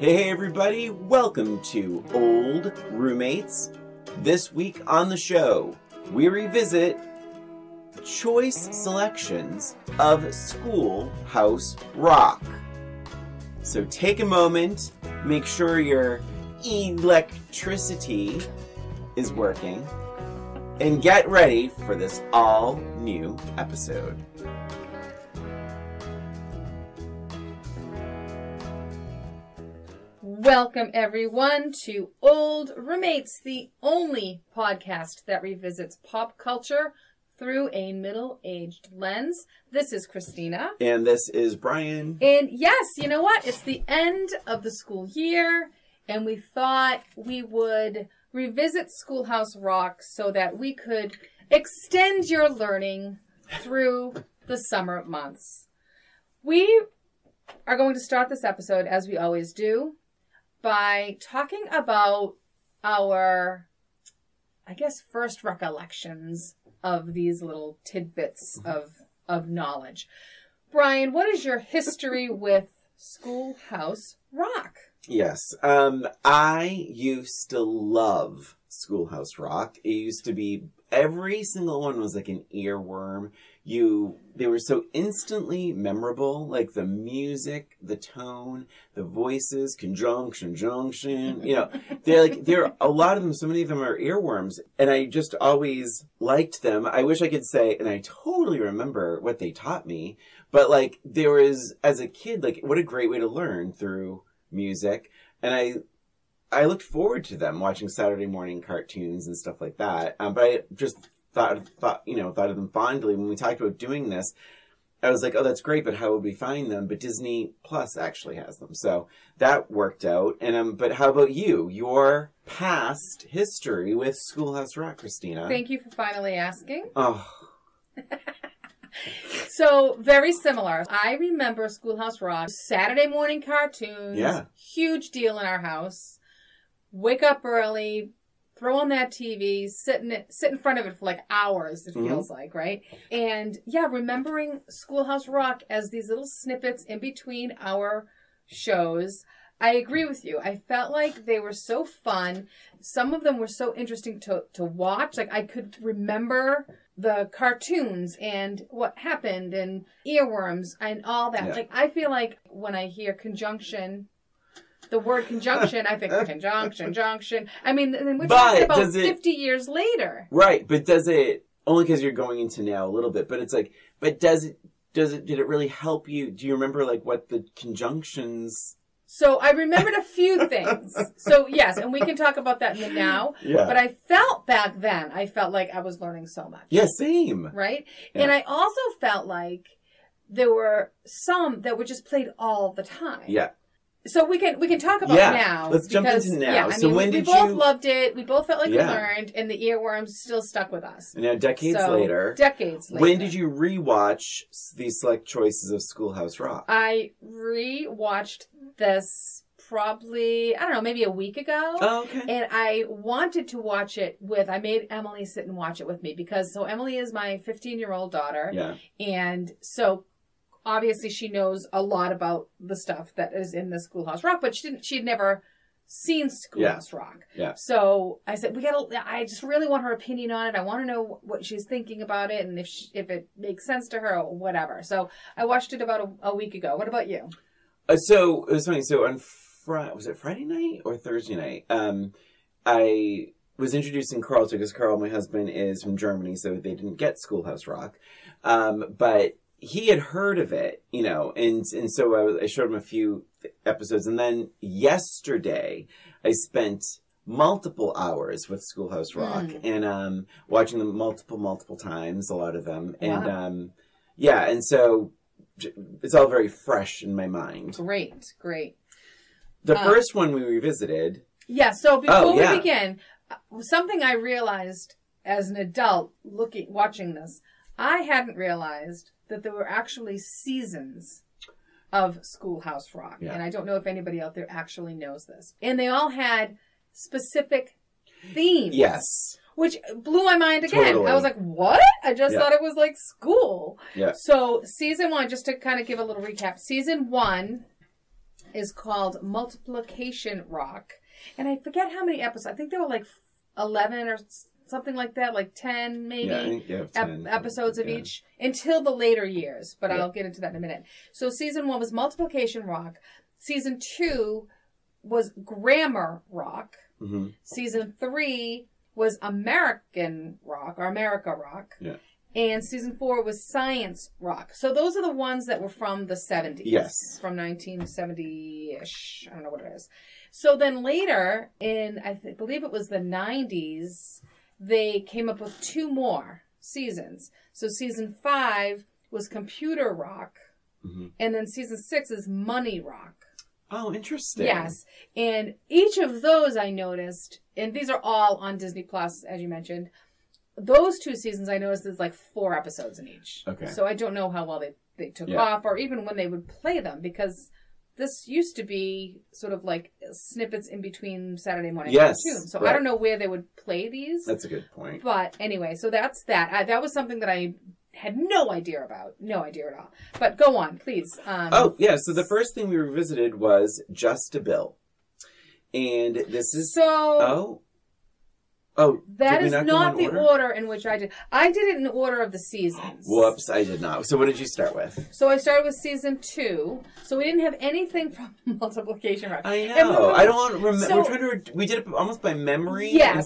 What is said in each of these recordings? Hey everybody, welcome to Old Roommates. This week on the show, we revisit choice selections of Schoolhouse Rock. So take a moment, make sure your electricity is working, and get ready for this all new episode. Welcome, everyone, to Old Roommates, the only podcast that revisits pop culture through a middle-aged lens. This is Christina. And this is Brian. And yes, you know what? It's the end of the school year, and we thought we would revisit Schoolhouse Rock so that we could extend your learning through the summer months. We are going to start this episode, as we always do, by talking about our, I guess, first recollections of these little tidbits of knowledge. Brian, what is your history with Schoolhouse Rock? Yes, I used to love Schoolhouse Rock. It used to be, every single one was like an earworm. They were so instantly memorable, like the music, the tone, the voices, Conjunction Junction, you know, they're a lot of them, so many of them are earworms, and I just always liked them. I wish I could say, and I totally remember what they taught me, but like there was, as a kid, like what a great way to learn through music, and I looked forward to them, watching Saturday morning cartoons and stuff like that, but I just thought of them fondly. When we talked about doing this, I was like, oh, that's great, but how would we find them? But Disney Plus actually has them, so that worked out. And but how about you? Your past history with Schoolhouse Rock, Christina? Thank you for finally asking. Oh. So, very similar. I remember Schoolhouse Rock, Saturday morning cartoons, yeah. Huge deal in our house. Wake up early, throw on that TV, sit in front of it for like hours, it feels like, right? And yeah, remembering Schoolhouse Rock as these little snippets in between our shows. I agree with you. I felt like they were so fun. Some of them were so interesting to watch. Like I could remember the cartoons and what happened and earworms and all that. Yeah. Like I feel like when I hear conjunction, the word conjunction, I think conjunction. I mean, and we're talking about 50 years later. Right, but does it, only because you're going into now a little bit, but it's like, but did it really help you? Do you remember like what the conjunctions? So I remembered a few things. So yes, and we can talk about that in the now. Yeah. But I felt back then, I felt like I was learning so much. Yeah, same. Right? Yeah. And I also felt like there were some that were just played all the time. Yeah. So we can talk about now. Let's jump into now. Yeah, I mean, so when we both loved it. We both felt like we learned, and the earworms still stuck with us. And now decades later. When did you rewatch these select choices of Schoolhouse Rock? I rewatched this probably, I don't know, maybe a week ago. Oh, okay. And I wanted to watch it I made Emily sit and watch it with me because, so Emily is my 15-year-old daughter. Yeah. And so obviously, she knows a lot about the stuff that is in the Schoolhouse Rock, but she'd never seen Schoolhouse Rock. Yeah. So I said, I just really want her opinion on it. I want to know what she's thinking about it and if it makes sense to her or whatever. So I watched it about a week ago. What about you? So it was funny. So on was it Friday night or Thursday night? I was introducing Carl to, because Carl, my husband, is from Germany, so they didn't get Schoolhouse Rock. But he had heard of it, you know, and so I showed him a few episodes. And then yesterday, I spent multiple hours with Schoolhouse Rock and watching them multiple times, a lot of them. And and so it's all very fresh in my mind. Great. The first one we revisited. Yeah, so before we begin, something I realized as an adult watching this, I hadn't realized that there were actually seasons of Schoolhouse Rock. Yeah. And I don't know if anybody out there actually knows this. And they all had specific themes. Yes. Which blew my mind again. Totally. I was like, what? I just thought it was like school. Yeah. So season one, just to kind of give a little recap. Season one is called Multiplication Rock. And I forget how many episodes. I think there were like 11 or something like that, like 10 maybe, yeah, I think you have 10, episodes of each until the later years. But I'll get into that in a minute. So season one was Multiplication Rock. Season two was Grammar Rock. Mm-hmm. Season three was American Rock or America Rock. Yeah. And season four was Science Rock. So those are the ones that were from the 70s. Yes. From 1970-ish. I don't know what it is. So then later, in I believe it was the 90s, they came up with two more seasons. So season five was Computer Rock. Mm-hmm. And then season six is Money Rock. Oh, interesting. Yes. And each of those I noticed, and these are all on Disney Plus, as you mentioned, those two seasons, I noticed there's like 4 episodes in each. Okay. So I don't know how well they took off or even when they would play them, because this used to be sort of like snippets in between Saturday morning and cartoon. So I don't know where they would play these. That's a good point. But anyway, so that's that. That was something that I had no idea about. No idea at all. But go on, please. So the first thing we revisited was Just a Bill. And this is... Oh, that is not the order in which I did. I did it in order of the seasons. Whoops, I did not. So what did you start with? So I started with season 2. So we didn't have anything from Multiplication Rock. I know. I don't remember. So, we did it almost by memory. Yes.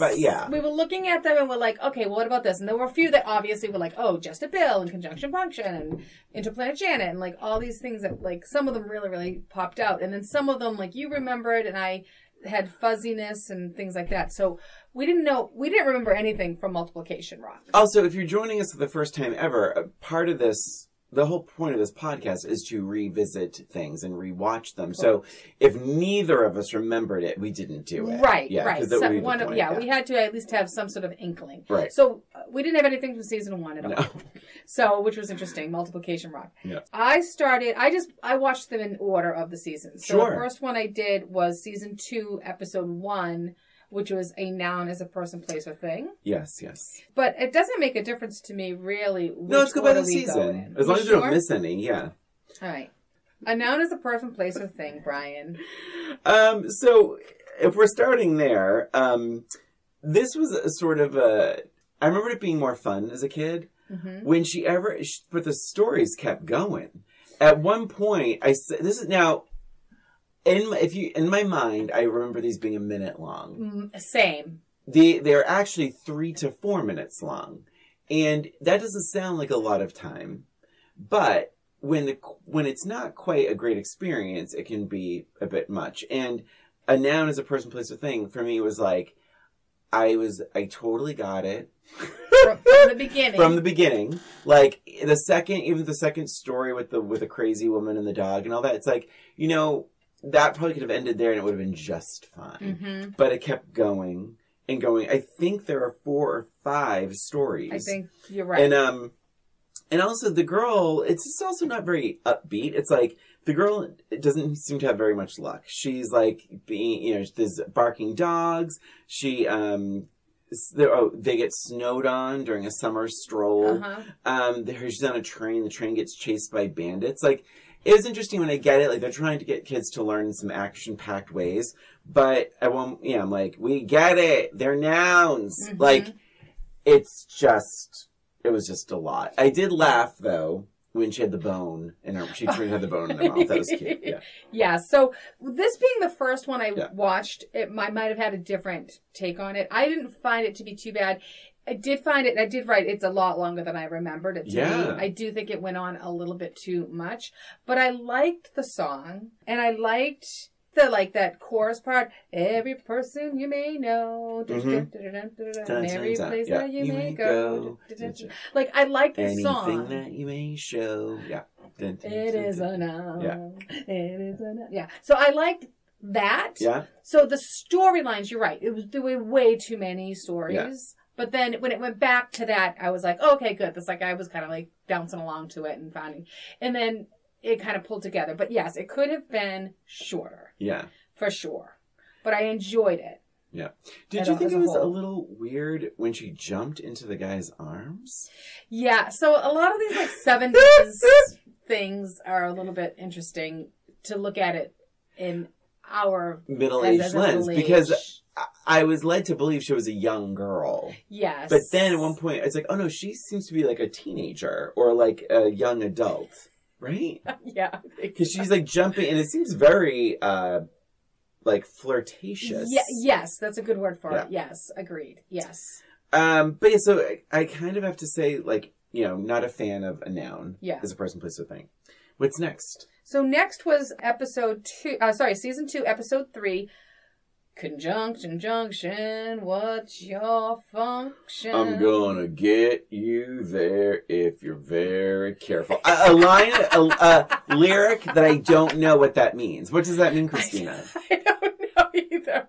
We were looking at them and we're like, okay, well, what about this? And there were a few that obviously were like, oh, Just a Bill and Conjunction Junction and Interplanet Janet and like all these things that like some of them really, really popped out. And then some of them like you remembered and I had fuzziness and things like that. So we didn't remember anything from Multiplication Rock. Also, if you're joining us for the first time ever, part of this, the whole point of this podcast is to revisit things and rewatch them. Cool. So if neither of us remembered it, we didn't do it. Right, right. So we had to at least have some sort of inkling. Right. So we didn't have anything from season 1 at all. No. So, which was interesting, Multiplication Rock. Yeah. I watched them in order of the seasons. So the first one I did was season 2, episode 1. Which was a noun as a person, place, or thing. Yes, yes. But it doesn't make a difference to me, really. No, let's go by the season. As long as you don't miss any, All right. A noun as a person, place, or thing, Brian. So, if we're starting there, this was a sort of a... I remember it being more fun as a kid. Mm-hmm. But the stories kept going. At one point, in my mind, I remember these being a minute long. Same. They're actually 3 to 4 minutes long, and that doesn't sound like a lot of time, but when it's not quite a great experience, it can be a bit much. And a noun is a person, place, or thing. For me, it was like I totally got it. From the beginning. From the beginning. Like, even the second story with the crazy woman and the dog and all that, it's like, you know... That probably could have ended there and it would have been just fine. Mm-hmm. But it kept going and going. I think there are 4 or 5 stories. I think you're right. And also the girl, it's just also not very upbeat. It's like the girl doesn't seem to have very much luck. She's like being, there's barking dogs. They get snowed on during a summer stroll. Uh-huh. She's on a train. The train gets chased by bandits. Like, it was interesting when I get it. Like, they're trying to get kids to learn in some action-packed ways. But I'm like, we get it. They're nouns. Mm-hmm. Like, it was just a lot. I did laugh, though, when she had the bone. She turned had the bone in her mouth. That was cute. Yeah. So this being the first one I watched, I might have had a different take on it. I didn't find it to be too bad. I did find it, and I did write, it's a lot longer than I remembered it to be. I do think it went on a little bit too much. But I liked the song, and I liked that chorus part. Every person you may know. Every place that you may go. Like, I liked the song. Anything that you may show. Yeah. It is a noun. Yeah. It is a noun. Yeah. So I liked that. Yeah. So the storylines, you're right. There were way too many stories. Yeah. But then when it went back to that, I was like, oh, okay, good. That's like I was kind of like bouncing along to it and finding. And then it kind of pulled together. But yes, it could have been shorter. Yeah. For sure. But I enjoyed it. Yeah. Did you think it was a little weird when she jumped into the guy's arms? Yeah. So a lot of these like 70s things are a little bit interesting to look at it in our middle-aged lens, because I was led to believe she was a young girl. Yes. But then at one point, it's like, oh no, she seems to be like a teenager or like a young adult, right? Yeah. Because she's like jumping, and it seems very like flirtatious. Yes, that's a good word for it. Yes, agreed. Yes. But yeah, so I kind of have to say, like, you know, not a fan of a noun. Yeah. As a person, place, or thing. What's next? So next was season 2, episode 3. Conjunction Junction, what's your function? I'm gonna get you there if you're very careful. A line, a lyric that I don't know what that means. What does that mean, Christina? I don't know either.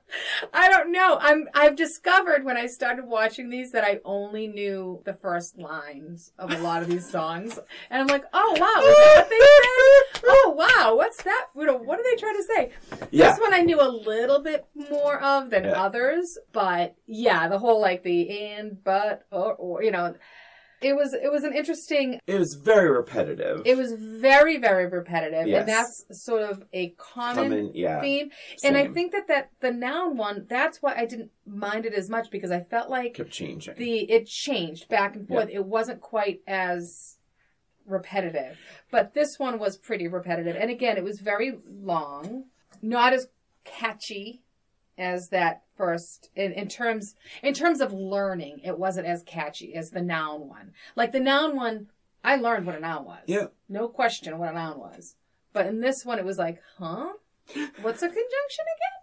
I don't know. I've discovered when I started watching these that I only knew the first lines of a lot of these songs, and I'm like, oh wow, is that what they said? Oh, wow, what's that? What are they trying to say? Yeah. This one I knew a little bit more of than others, but yeah, the whole like the and, but, or, you know, it was an interesting... It was very repetitive. It was very, very repetitive, yes. And that's sort of a common theme. Same. And I think that the noun one, that's why I didn't mind it as much, because I felt like... Kept changing. It changed back and forth. Yeah. It wasn't quite as... repetitive, but this one was pretty repetitive, and again it was very long, not as catchy as that first in terms of learning. It wasn't as catchy as the noun one. Like the noun one, I learned what a noun was, no question what a noun was, but in this one it was like, huh, what's a conjunction again?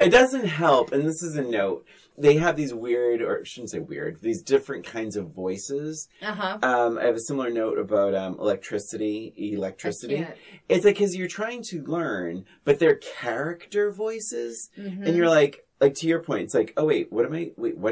It doesn't help, and this is a note, they have these weird, or I shouldn't say weird, these different kinds of voices. Uh-huh. I have a similar note about electricity. It's like, because you're trying to learn, but they're character voices, mm-hmm. and you're like to your point, it's like, oh wait, what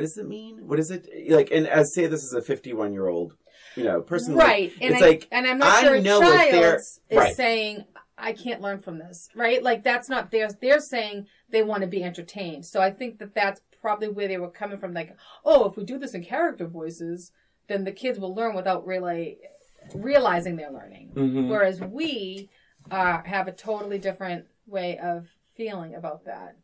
does it mean? What is it? Like, and as say this is a 51-year-old, you know, person. Right. Like, and it's I'm not sure a child is saying... I can't learn from this, right? Like, that's not theirs. They're saying they want to be entertained. So I think that that's probably where they were coming from. Like, oh, if we do this in character voices, then the kids will learn without really realizing they're learning. Mm-hmm. Whereas we have a totally different way of feeling about that.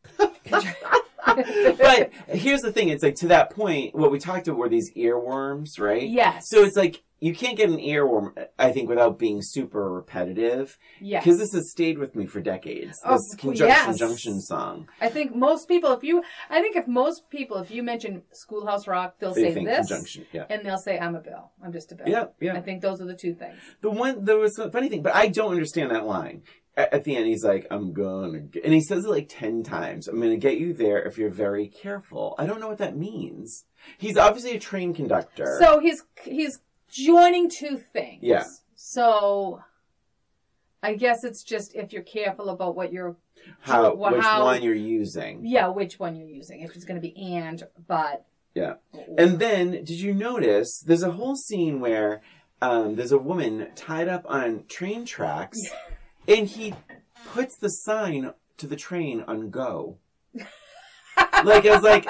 But here's the thing. It's like, to that point, what we talked about were these earworms, right? Yes. So it's like, you can't get an earworm, I think, without being super repetitive. Yeah. Because this has stayed with me for decades. Oh, this Conjunction Junction song. I think most people, if you mention Schoolhouse Rock, they'll say this. Conjunction, yeah. And they'll say, I'm a Bill. I'm just a Bill. Yeah, yeah. I think those are the two things. There was a funny thing, but I don't understand that line. At the end, he's like, I'm gonna get... And he says it like 10 times. I'm gonna get you there if you're very careful. I don't know what that means. He's obviously a train conductor. So he's joining two things. Yeah. So I guess it's just if you're careful about what you're... Which one you're using. Yeah, which one you're using. If it's going to be and, but... Yeah. Or. And then, did you notice, there's a whole scene where there's a woman tied up on train tracks, and he puts the sign to the train on go. Like, I was like...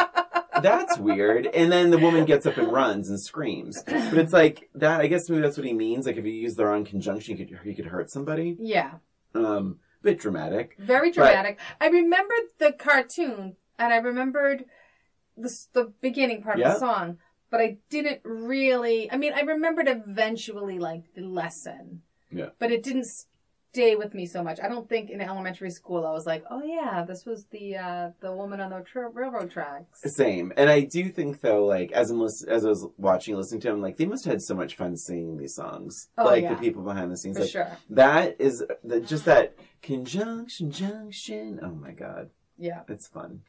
That's weird. And then the woman gets up and runs and screams. But it's like that. I guess maybe that's what he means. Like if you use the wrong conjunction, you could hurt somebody. Yeah. Bit dramatic. Very dramatic. But I remembered the cartoon, and I remembered the beginning part of the song, but I didn't really. I mean, I remembered eventually like the lesson. Yeah. But it didn't stay with me so much. I don't think in elementary school I was like, oh yeah, this was the woman on the railroad tracks. Same. And I do think though, like as I was listening to him, like they must have had so much fun singing these songs. Oh, like the people behind the scenes. For like, sure. That is just that Conjunction Junction. Oh my God. Yeah. It's fun.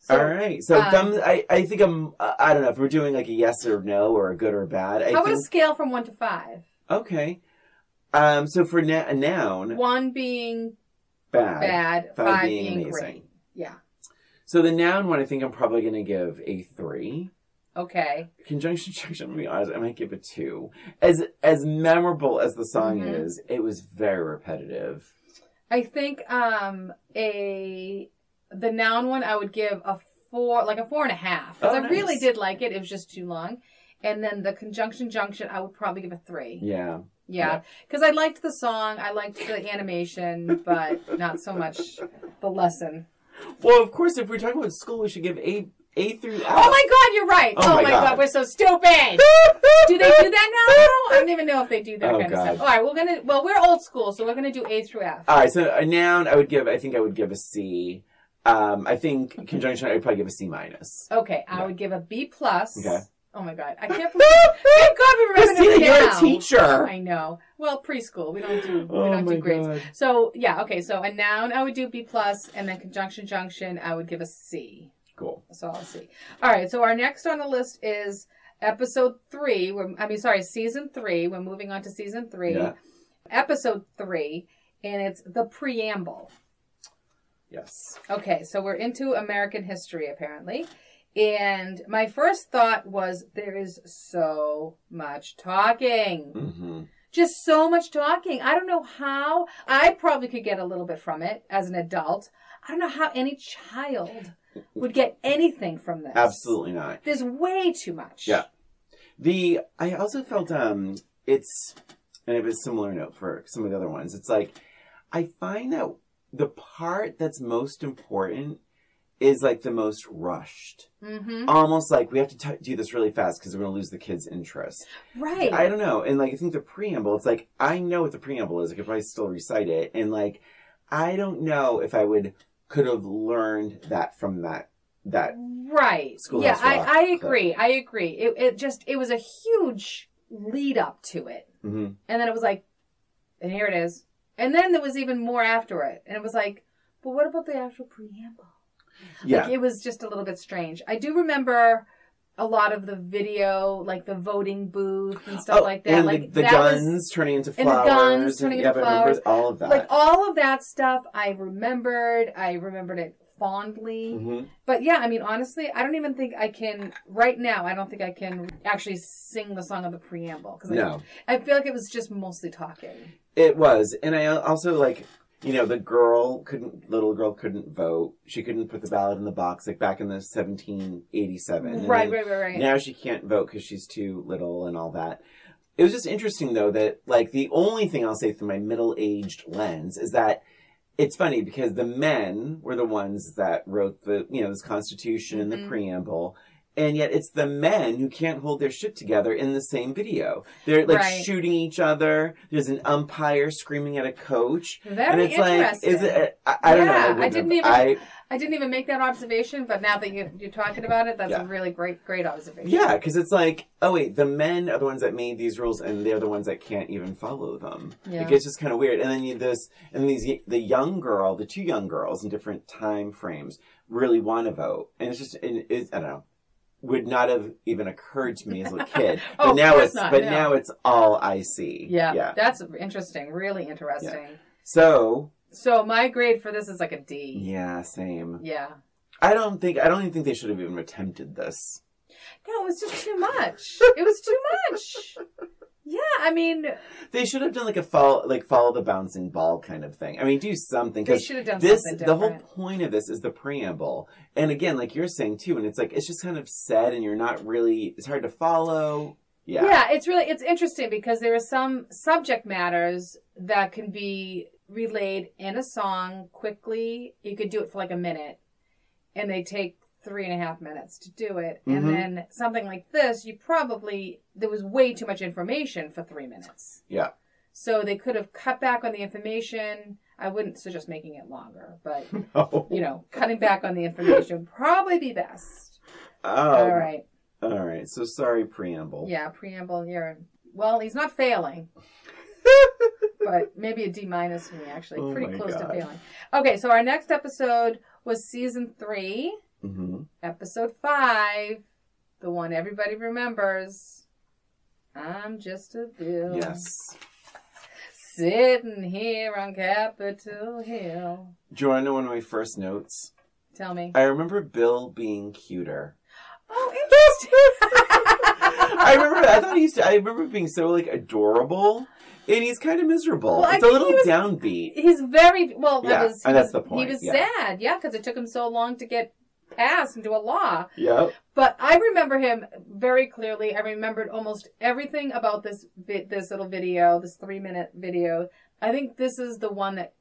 So, all right. So I think I don't know if we're doing like a yes or no or a good or bad. How about a scale from 1 to 5? Okay. So for a noun... 1 being bad 5 being amazing. Great. Yeah. So the noun one, I think I'm probably going to give a 3. Okay. Conjunction Junction, I'm going to be honest, I might give a 2. As memorable as the song is, it was very repetitive. I think the noun one, I would give a 4, like a 4.5. Because I really did like it. It was just too long. And then the Conjunction Junction, I would probably give a 3. Yeah. Yeah, because I liked the song, I liked the animation, but not so much the lesson. Well, of course, if we're talking about school, we should give A through L. Oh my God, you're right. Oh my God, we're so stupid. Do they do that now? I don't even know if they do that kind of stuff. All right, we're old school, so we're gonna do A through F. All right, so a noun, I would give a C. I think conjunction, I would probably give a C minus. Okay, I would give a B plus. Okay. Oh my God, I can't believe. Thank God we remember this now. You're a teacher. I know. Well, preschool, we don't do grades. God. So yeah, okay. So a noun, I would do B plus, and then conjunction junction, I would give a C. Cool. That's all I'll see. All right. So our next on the list is season three. We're moving on to season three, episode three, and it's The Preamble. Yes. Okay. So we're into American history apparently. And my first thought was there is so much talking. Mm-hmm. Just so much talking. I don't know how. I probably could get a little bit from it as an adult. I don't know how any child would get anything from this. Absolutely not. There's way too much. Yeah. I also felt and it was a similar note for some of the other ones. It's like, I find that the part that's most important is like the most rushed. Mm-hmm. Almost like we have to do this really fast because we're going to lose the kids' interest. Right. I don't know. And like, I think the preamble, it's like, I know what the preamble is. I could probably still recite it. And like, I don't know if I could have learned that from that. Right. Schoolhouse Rock. I agree. But I agree. It was a huge lead up to it. Mm-hmm. And then it was like, and here it is. And then there was even more after it. And it was like, but what about the actual preamble? Yeah. Like, it was just a little bit strange. I do remember a lot of the video, like the voting booth and stuff like that. And like the guns turning into flowers. And the guns turning into flowers. All of that. Like all of that stuff I remembered. I remembered it fondly. Mm-hmm. But yeah, I mean, honestly, I don't even think I can, right now, I don't think I can actually sing the song of the preamble. Because I feel like it was just mostly talking. It was. And I also like... You know, the little girl couldn't vote. She couldn't put the ballot in the box, like back in the 1787. Right. Now she can't vote because she's too little and all that. It was just interesting, though, that, like, the only thing I'll say through my middle-aged lens is that it's funny because the men were the ones that wrote the, you know, this Constitution and the preamble. And yet it's the men who can't hold their shit together in the same video. They're like shooting each other. There's an umpire screaming at a coach. Very interesting. Like, I don't know. I didn't even make that observation, but now that you're talking about it, that's a really great observation. Yeah, because it's like, oh wait, the men are the ones that made these rules, and they're the ones that can't even follow them. Yeah. Like, it's just kind of weird. And then the two young girls in different time frames really want to vote, and it's just, I don't know. Would not have even occurred to me as a kid. Now it's all I see. Yeah. That's interesting. Really interesting. Yeah. So my grade for this is like a D. Yeah, same. Yeah. I don't even think they should have even attempted this. No, it was just too much. It was too much. Yeah, I mean, they should have done like a follow the bouncing ball kind of thing. I mean, do something. They should have done something different. The whole point of this is the preamble, and again, like you're saying too, and it's like it's just kind of said, and you're not really. It's hard to follow. Yeah, yeah, it's interesting because there are some subject matters that can be relayed in a song quickly. You could do it for like a minute, and they take 3.5 minutes to do it, and then something like this, there was way too much information for 3 minutes. Yeah. So they could have cut back on the information. I wouldn't suggest making it longer, but cutting back on the information would probably be best. All right. So sorry, preamble. Yeah, preamble. He's not failing. But maybe a D minus for me, actually. Pretty close to failing. Okay, so our next episode was season 3. Mm-hmm. Episode 5, the one everybody remembers. I'm just a Bill. Yes. Sitting here on Capitol Hill. Do you want to know one of my first notes? Tell me. I remember Bill being cuter. Oh, interesting. I remember being so like adorable. And he's kind of miserable. Well, it's a little downbeat. He's very... Well, yeah, that's the point. He was sad, because it took him so long to get passed into a law. Yeah. But I remember him very clearly. I remembered almost everything about this little video, this 3-minute video. I think this is the one that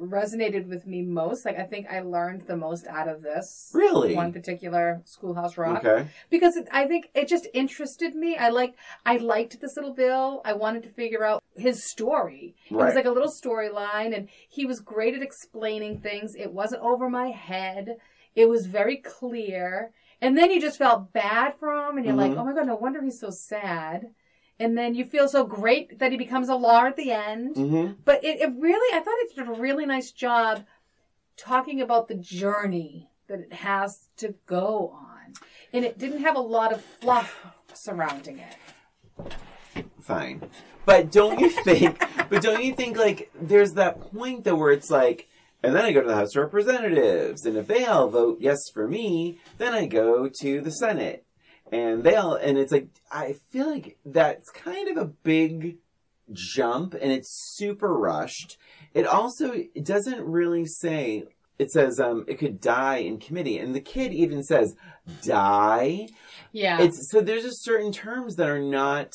resonated with me most. Like, I think I learned the most out of this. Really? One particular Schoolhouse Rock. Okay. Because I think it just interested me. I liked this little Bill. I wanted to figure out his story. Right. It was like a little storyline, and he was great at explaining things. It wasn't over my head. It was very clear. And then you just felt bad for him, and you're like, oh my God, no wonder he's so sad. And then you feel so great that he becomes a law at the end. Mm-hmm. But it really, I thought it did a really nice job talking about the journey that it has to go on. And it didn't have a lot of fluff surrounding it. Fine. But don't you think, like, there's that point, though, where it's like, and then I go to the House of Representatives, and if they all vote yes for me, then I go to the Senate. And it's like, I feel like that's kind of a big jump, and it's super rushed. It also, it doesn't really say, it says it could die in committee. And the kid even says, die. Yeah. So there's just certain terms that are not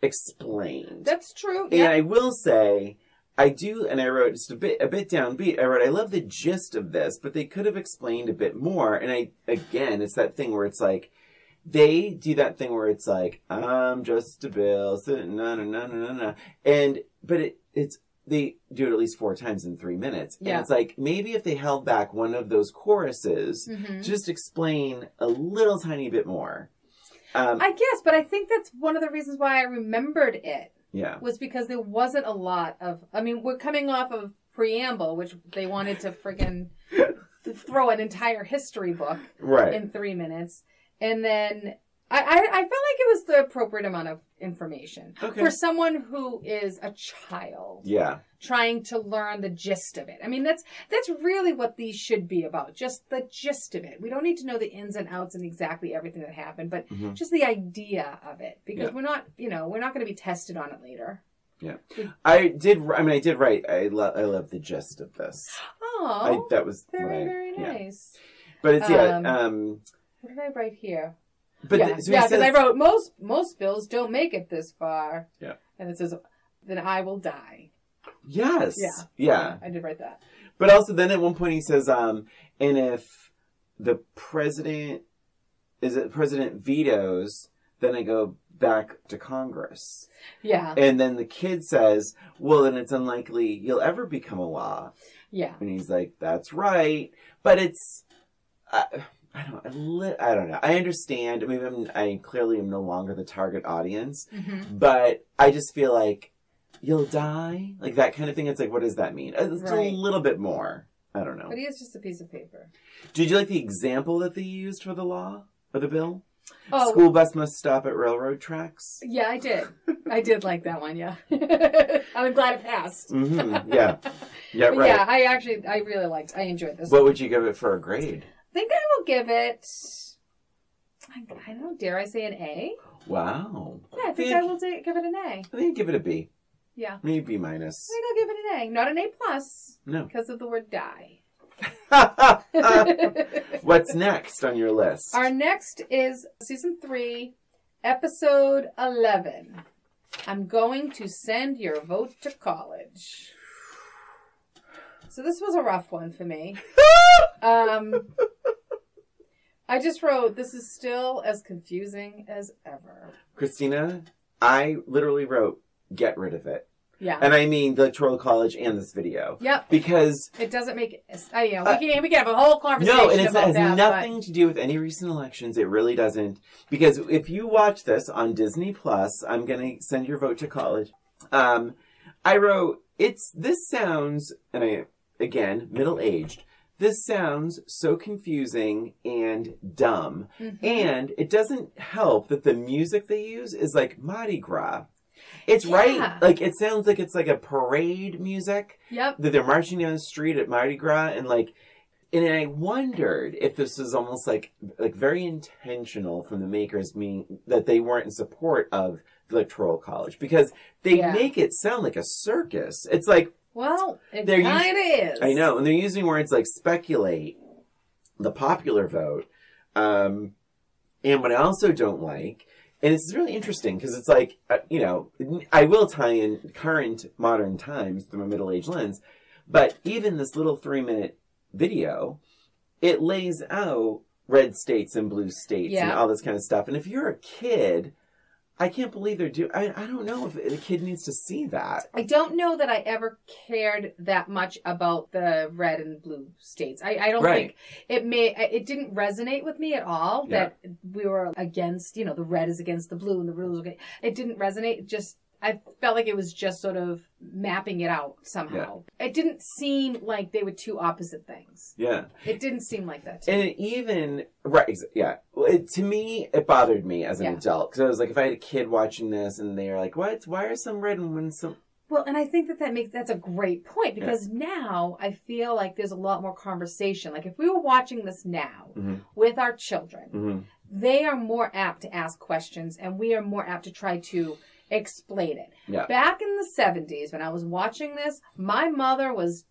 explained. That's true. Yeah. And I will say, I do, and I wrote just a bit downbeat. I wrote, I love the gist of this, but they could have explained a bit more. And again, it's that thing where it's like, they do that thing where it's like, I'm just a bill, no. But they do it at least 4 times in 3 minutes. Yeah. And it's like, maybe if they held back one of those choruses, just explain a little tiny bit more. I guess, but I think that's one of the reasons why I remembered it. Yeah. Was because there wasn't a lot of, I mean, we're coming off of Preamble, which they wanted to friggin' throw an entire history book in 3 minutes. And then I felt like it was the appropriate amount of information for someone who is a child. Yeah. Trying to learn the gist of it. I mean, that's really what these should be about. Just the gist of it. We don't need to know the ins and outs and exactly everything that happened, but just the idea of it. Because we're not going to be tested on it later. Yeah. I did write, I love the gist of this. Oh. That was very nice. But it's, what did I write here? But because I wrote, most bills don't make it this far. Yeah. And it says, then I will die. Yes. Yeah. I did write that. But also then at one point he says, and if the president vetoes, then I go back to Congress. Yeah. And then the kid says, well, then it's unlikely you'll ever become a law. Yeah. And he's like, that's right. But it's... I don't know. I understand. I mean, I clearly am no longer the target audience, but I just feel like you'll die, like that kind of thing. It's like, what does that mean? It's a little bit more. I don't know. But he is just a piece of paper. Did you like the example that they used for the law or the bill? Oh. School bus must stop at railroad tracks. Yeah, I did. I did like that one. Yeah, I'm glad it passed. Yeah, right. Yeah, I enjoyed this. What would you give it for a grade? I think I will give it, I don't know, dare I say an A? Wow. Yeah, I will give it an A. I think I'd give it a B. Yeah. Maybe B minus. I think I'll give it an A. Not an A plus. No. Because of the word die. What's next on your list? Our next is Season 3, Episode 11. I'm going to send your vote to college. So this was a rough one for me. I just wrote, this is still as confusing as ever. Christina, I literally wrote, get rid of it. Yeah. And I mean the Electoral College and this video. Yep. Because... it doesn't make... we can have a whole conversation about that. No, and it has nothing to do with any recent elections. It really doesn't. Because if you watch this on Disney Plus, I'm going to send your vote to college. I wrote, this sounds... and I... again, middle-aged. This sounds so confusing and dumb. And it doesn't help that the music they use is like Mardi Gras. It's right. Like, it sounds like it's like a parade music. Yep. That they're marching down the street at Mardi Gras. And like, and I wondered if this was almost like very intentional from the makers, meaning that they weren't in support of the Electoral College. Because they make it sound like a circus. It's like, well, it kind of is. I know. And they're using words like speculate the popular vote. And what I also don't like, and it's really interesting because it's like, you know, I will tie in current modern times through a middle age lens, but even this little 3-minute video, it lays out red states and blue states and all this kind of stuff. And if you're a kid, I can't believe they're doing... I don't know if a kid needs to see that. I don't know that I ever cared that much about the red and blue states. I don't think... It didn't resonate with me at all that we were against... You know, the red is against the blue and the blue is against... It didn't resonate. It just... I felt like it was just sort of mapping it out somehow. Yeah. It didn't seem like they were two opposite things. Yeah. It didn't seem like that to me. And it even, to me, it bothered me as an adult. Because I was like, if I had a kid watching this and they were like, what? Why are some red and some... Well, and I think that's a great point because now I feel like there's a lot more conversation. Like if we were watching this now with our children, they are more apt to ask questions and we are more apt to try to... explain it. Yeah. Back in the 70s, when I was watching this, my mother was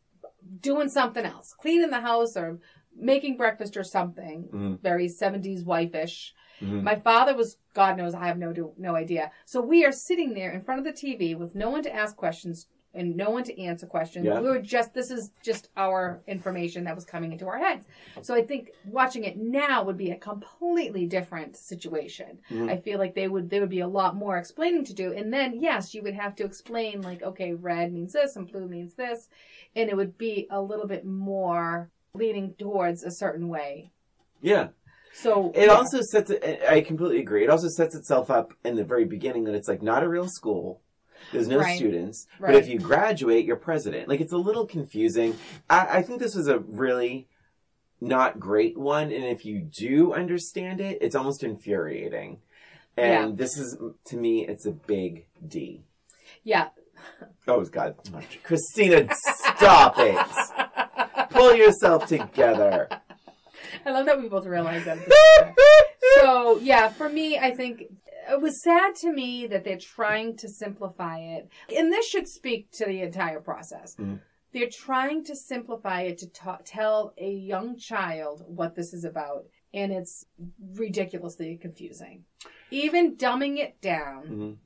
doing something else, cleaning the house or making breakfast or something, very 70s wife-ish. My father was, God knows, I have no idea. So we are sitting there in front of the TV with no one to ask questions and no one to answer questions. Yeah. We were just, this is just our information that was coming into our heads. So I think watching it now would be a completely different situation. I feel like there would be a lot more explaining to do. And then, yes, you would have to explain like, okay, red means this and blue means this. And it would be a little bit more leaning towards a certain way. Yeah. So it also sets, I completely agree. It also sets itself up in the very beginning that it's like not a real school. There's no students. But if you graduate, you're president. Like, it's a little confusing. I think this was a really not great one. And if you do understand it, it's almost infuriating. And this is, to me, it's a big D. Yeah. Oh, God. Christina, stop it. Pull yourself together. I love that we both realized that. So, yeah, for me, I think... It was sad to me that they're trying to simplify it. And this should speak to the entire process. They're trying to simplify it to tell a young child what this is about. And it's ridiculously confusing. Even dumbing it down,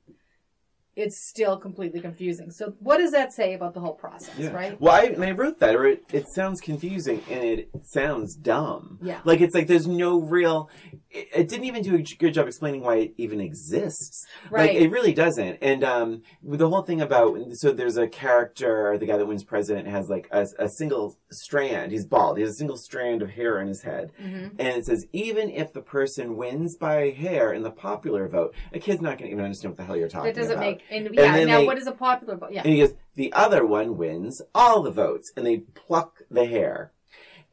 it's still completely confusing. So what does that say about the whole process, right? Well, I wrote that. It sounds confusing and it sounds dumb. Yeah. Like, it's like there's no real... It didn't even do a good job explaining why it even exists. Right. Like, it really doesn't. And the whole thing about... So there's a character, the guy that wins president, has, like, a single strand. He's bald. He has a single strand of hair on his head. And it says, even if the person wins by hair in the popular vote, a kid's not going to even understand what the hell you're talking about. That doesn't make... And, what is a popular vote? Yeah. And he goes, the other one wins all the votes. And they pluck the hair.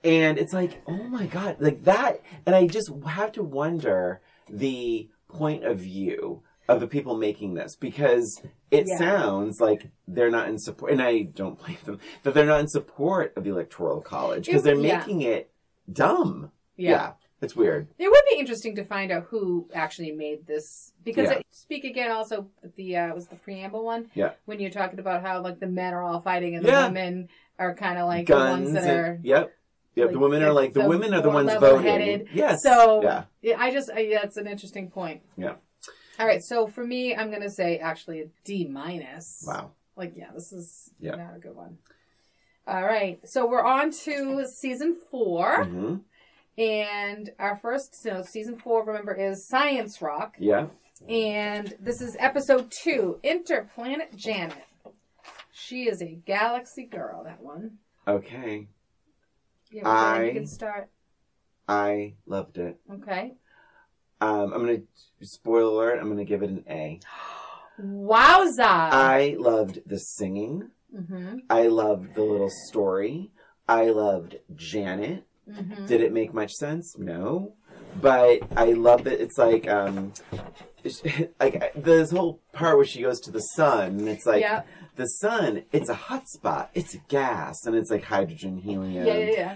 And it's like, oh my God, like that. And I just have to wonder the point of view of the people making this, because it sounds like they're not in support. And I don't blame them that they're not in support of the Electoral College because they're making it dumb. Yeah. It's weird. It would be interesting to find out who actually made this. Because I speak again also, was the preamble one? Yeah. When you're talking about how, like, the men are all fighting and the women are kind of like guns, the ones that are... Yep, like, the women are like, the women are the ones voting. Yes. So, that's an interesting point. Yeah. All right, so for me, I'm going to say actually a D-. Wow. Like, this is not a good one. All right, so we're on to season 4. And our first, season 4, remember, is Science Rock. Yeah. And this is episode 2, Interplanet Janet. She is a galaxy girl, that one. Okay. Yeah, you can start. I loved it. Okay. I'm going to, spoiler alert, I'm going to give it an A. Wowza! I loved the singing. I loved the little story. I loved Janet. Did it make much sense? No. But I love that it's like, this whole part where she goes to the sun, and it's like, the sun, it's a hot spot. It's a gas, and it's like hydrogen, helium.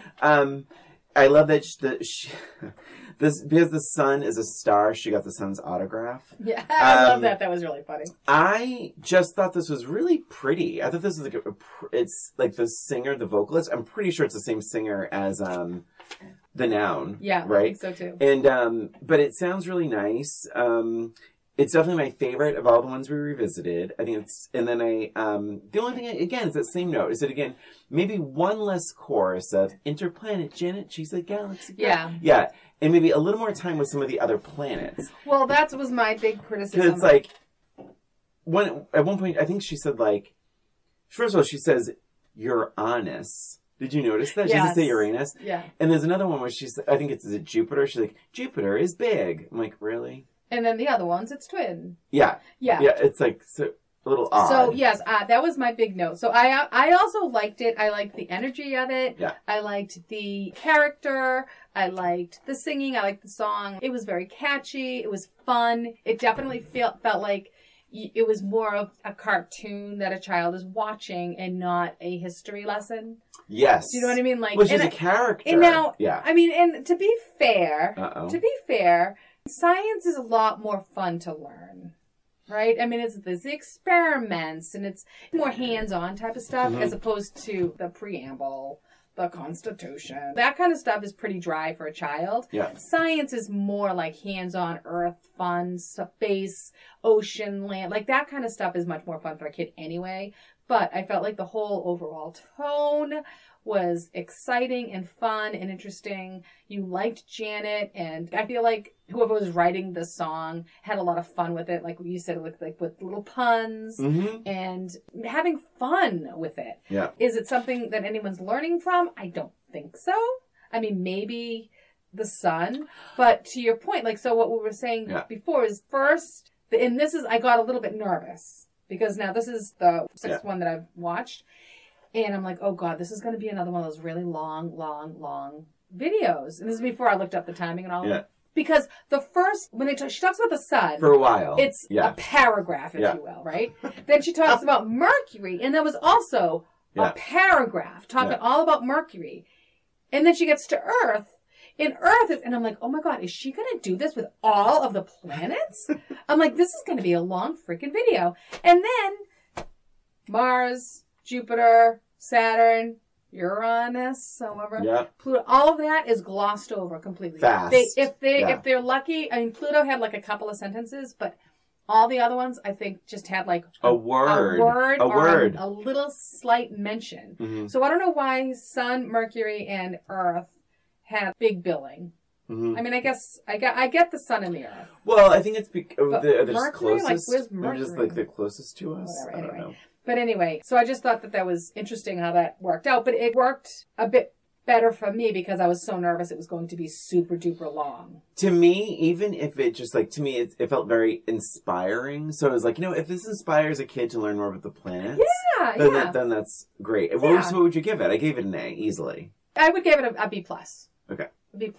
I love that because the sun is a star, she got the sun's autograph. Yeah, I love that. That was really funny. I just thought this was really pretty. I thought this was like it's like the vocalist. I'm pretty sure it's the same singer as the noun. Yeah, right? I think so too. And but it sounds really nice. It's definitely my favorite of all the ones we revisited. I think it's, and then I, the only thing, again, is that same note. Is that, again, maybe one less chorus of Interplanet Janet, she's a galaxy. Yeah. Yeah. And maybe a little more time with some of the other planets. Well, that was my big criticism. Because it's like, at one point, I think she said, like, first of all, she says, Uranus. Did you notice that? She yes. doesn't say Uranus. Yeah. And there's another one where she's, I think it's, is it Jupiter? She's like, Jupiter is big. I'm like, really? And then the other ones, it's twin. Yeah. Yeah. Yeah, it's like so, a little odd. So, yes, that was my big note. So, I also liked it. I liked the energy of it. Yeah. I liked the character. I liked the singing. I liked the song. It was very catchy. It was fun. It definitely felt like it was more of a cartoon that a child is watching and not a history lesson. Yes. Do you know what I mean? Like, which is a character. And now, yeah. I mean, and to be fair, science is a lot more fun to learn, right? I mean, it's experiments and it's more hands-on type of stuff as opposed to the preamble, the Constitution. That kind of stuff is pretty dry for a child. Yeah. Science is more like hands-on, earth fun, space, ocean, land. Like that kind of stuff is much more fun for a kid anyway. But I felt like the whole overall tone was exciting and fun and interesting. You liked Janet, and I feel like whoever was writing the song had a lot of fun with it, like you said, with little puns and having fun with it. Yeah. Is it something that anyone's learning from? I don't think so. I mean, maybe the sun, but to your point, like, so what we were saying before is first, and this is, I got a little bit nervous because now this is the sixth one that I've watched. And I'm like, oh, God, this is going to be another one of those really long videos. And this is before I looked up the timing and all that. Yeah. Because the first, when she talks about the sun. For a while. It's a paragraph, if you will, right? Then she talks about Mercury. And that was also a paragraph talking all about Mercury. And then she gets to Earth. And Earth is, and I'm like, oh, my God, is she going to do this with all of the planets? I'm like, this is going to be a long freaking video. And then Mars, Jupiter, Saturn, Uranus, however, Pluto, all of that is glossed over completely. Fast. If they're lucky, I mean, Pluto had like a couple of sentences, but all the other ones, I think, just had like a word. A little slight mention. So I don't know why Sun, Mercury, and Earth had big billing. I mean, I guess I get the sun and the earth. Well, I think it's they're closest. Like, they're just like the closest to us. Whatever, I don't know. But anyway, so I just thought that was interesting how that worked out. But it worked a bit better for me because I was so nervous it was going to be super duper long. To me, even if it just like, to me, it felt very inspiring. So I was like, you know, if this inspires a kid to learn more about the planets, then that's great. Yeah. What would you give it? I gave it an A, easily. I would give it a B+. Okay. B+.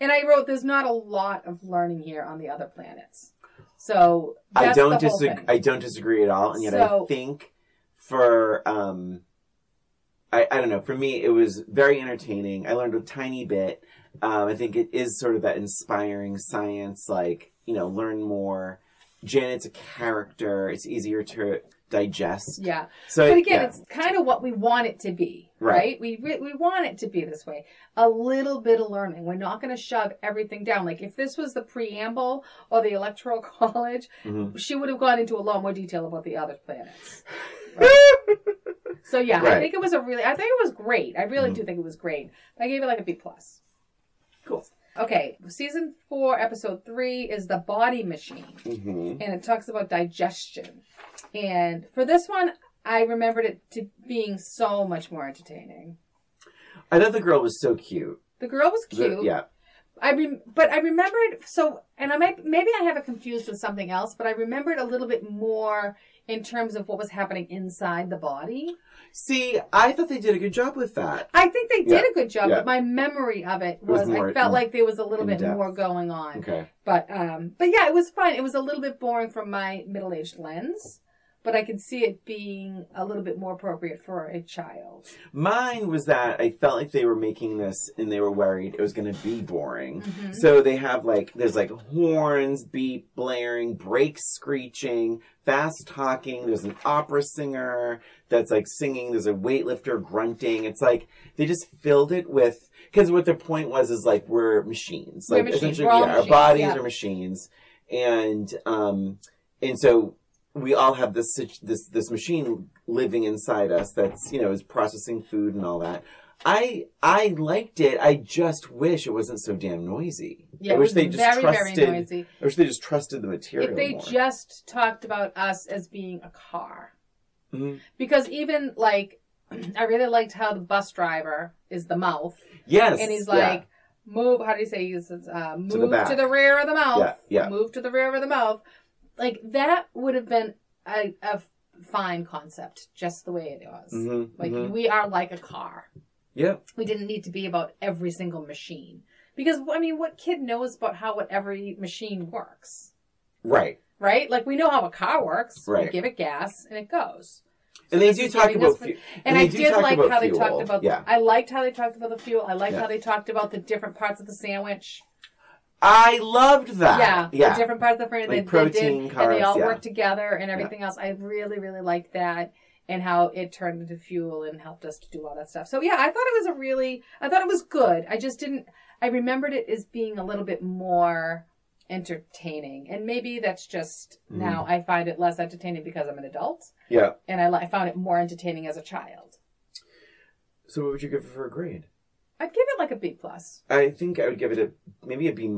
And I wrote, there's not a lot of learning here on the other planets. So that's I don't disagree at all. And yet I think... I don't know. For me, it was very entertaining. I learned a tiny bit. I think it is sort of that inspiring science, like, you know, learn more. Janet's a character. It's easier to digest. Yeah. So but again, it's kind of what we want it to be, right? We want it to be this way. A little bit of learning. We're not going to shove everything down. Like if this was the preamble or the Electoral College, she would have gone into a lot more detail about the other planets. Right. So yeah, right. I think it was great. I really do think it was great. I gave it like a B+. Cool. Okay, season 4, episode 3 is The Body Machine, and it talks about digestion. And for this one, I remembered it to being so much more entertaining. I thought the girl was so cute. The girl was cute. But I remembered and I maybe I have it confused with something else, but I remembered a little bit more in terms of what was happening inside the body. See, I thought they did a good job with that. I think they did a good job, but my memory of it was I felt like there was a little bit more going on. Okay. But yeah, it was fun. It was a little bit boring from my middle-aged lens. but I could see it being a little bit more appropriate for a child. Mine was that I felt like they were making this and they were worried it was going to be boring. Mm-hmm. So they have like, there's like horns, beep, blaring, brakes screeching, fast talking. There's an opera singer that's like singing. There's a weightlifter grunting. It's like they just filled it with, because what their point was is like, we're machines. Like essentially, yeah, our bodies are machines. And so we all have this machine living inside us that's, you know, is processing food and all that. I liked it. I just wish it wasn't so damn noisy. Yeah, I wish they just very noisy. I wish they just trusted the material. If they more. Just talked about us as being a car, mm-hmm. because even like I really liked how the bus driver is the mouth. Yes, and he's like. Yeah. Move, how do you say, move to the rear of the mouth. Yeah, yeah. Move to the rear of the mouth. Like, that would have been a fine concept, just the way it was. Mm-hmm, like, mm-hmm. we are like a car. Yeah. We didn't need to be about every single machine. Because, I mean, what kid knows about how every machine works? Right. Right? Like, we know how a car works. Right. We give it gas, and it goes. So and they do talk about fuel. And I did like how they talked about the, I liked how they talked about the fuel. I liked how they talked about the different parts of the sandwich. I loved that. Yeah. The different parts of the sandwich. Like protein, carbs, and they all work together and everything else. I really, really liked that and how it turned into fuel and helped us to do all that stuff. So, yeah, I thought it was I thought it was good. I just didn't, I remembered it as being a little bit more entertaining, and maybe that's just now I find it less entertaining because I'm an adult. Yeah, and I found it more entertaining as a child. So, what would you give it for a grade? I'd give it like a B+. I think I would give it maybe a B-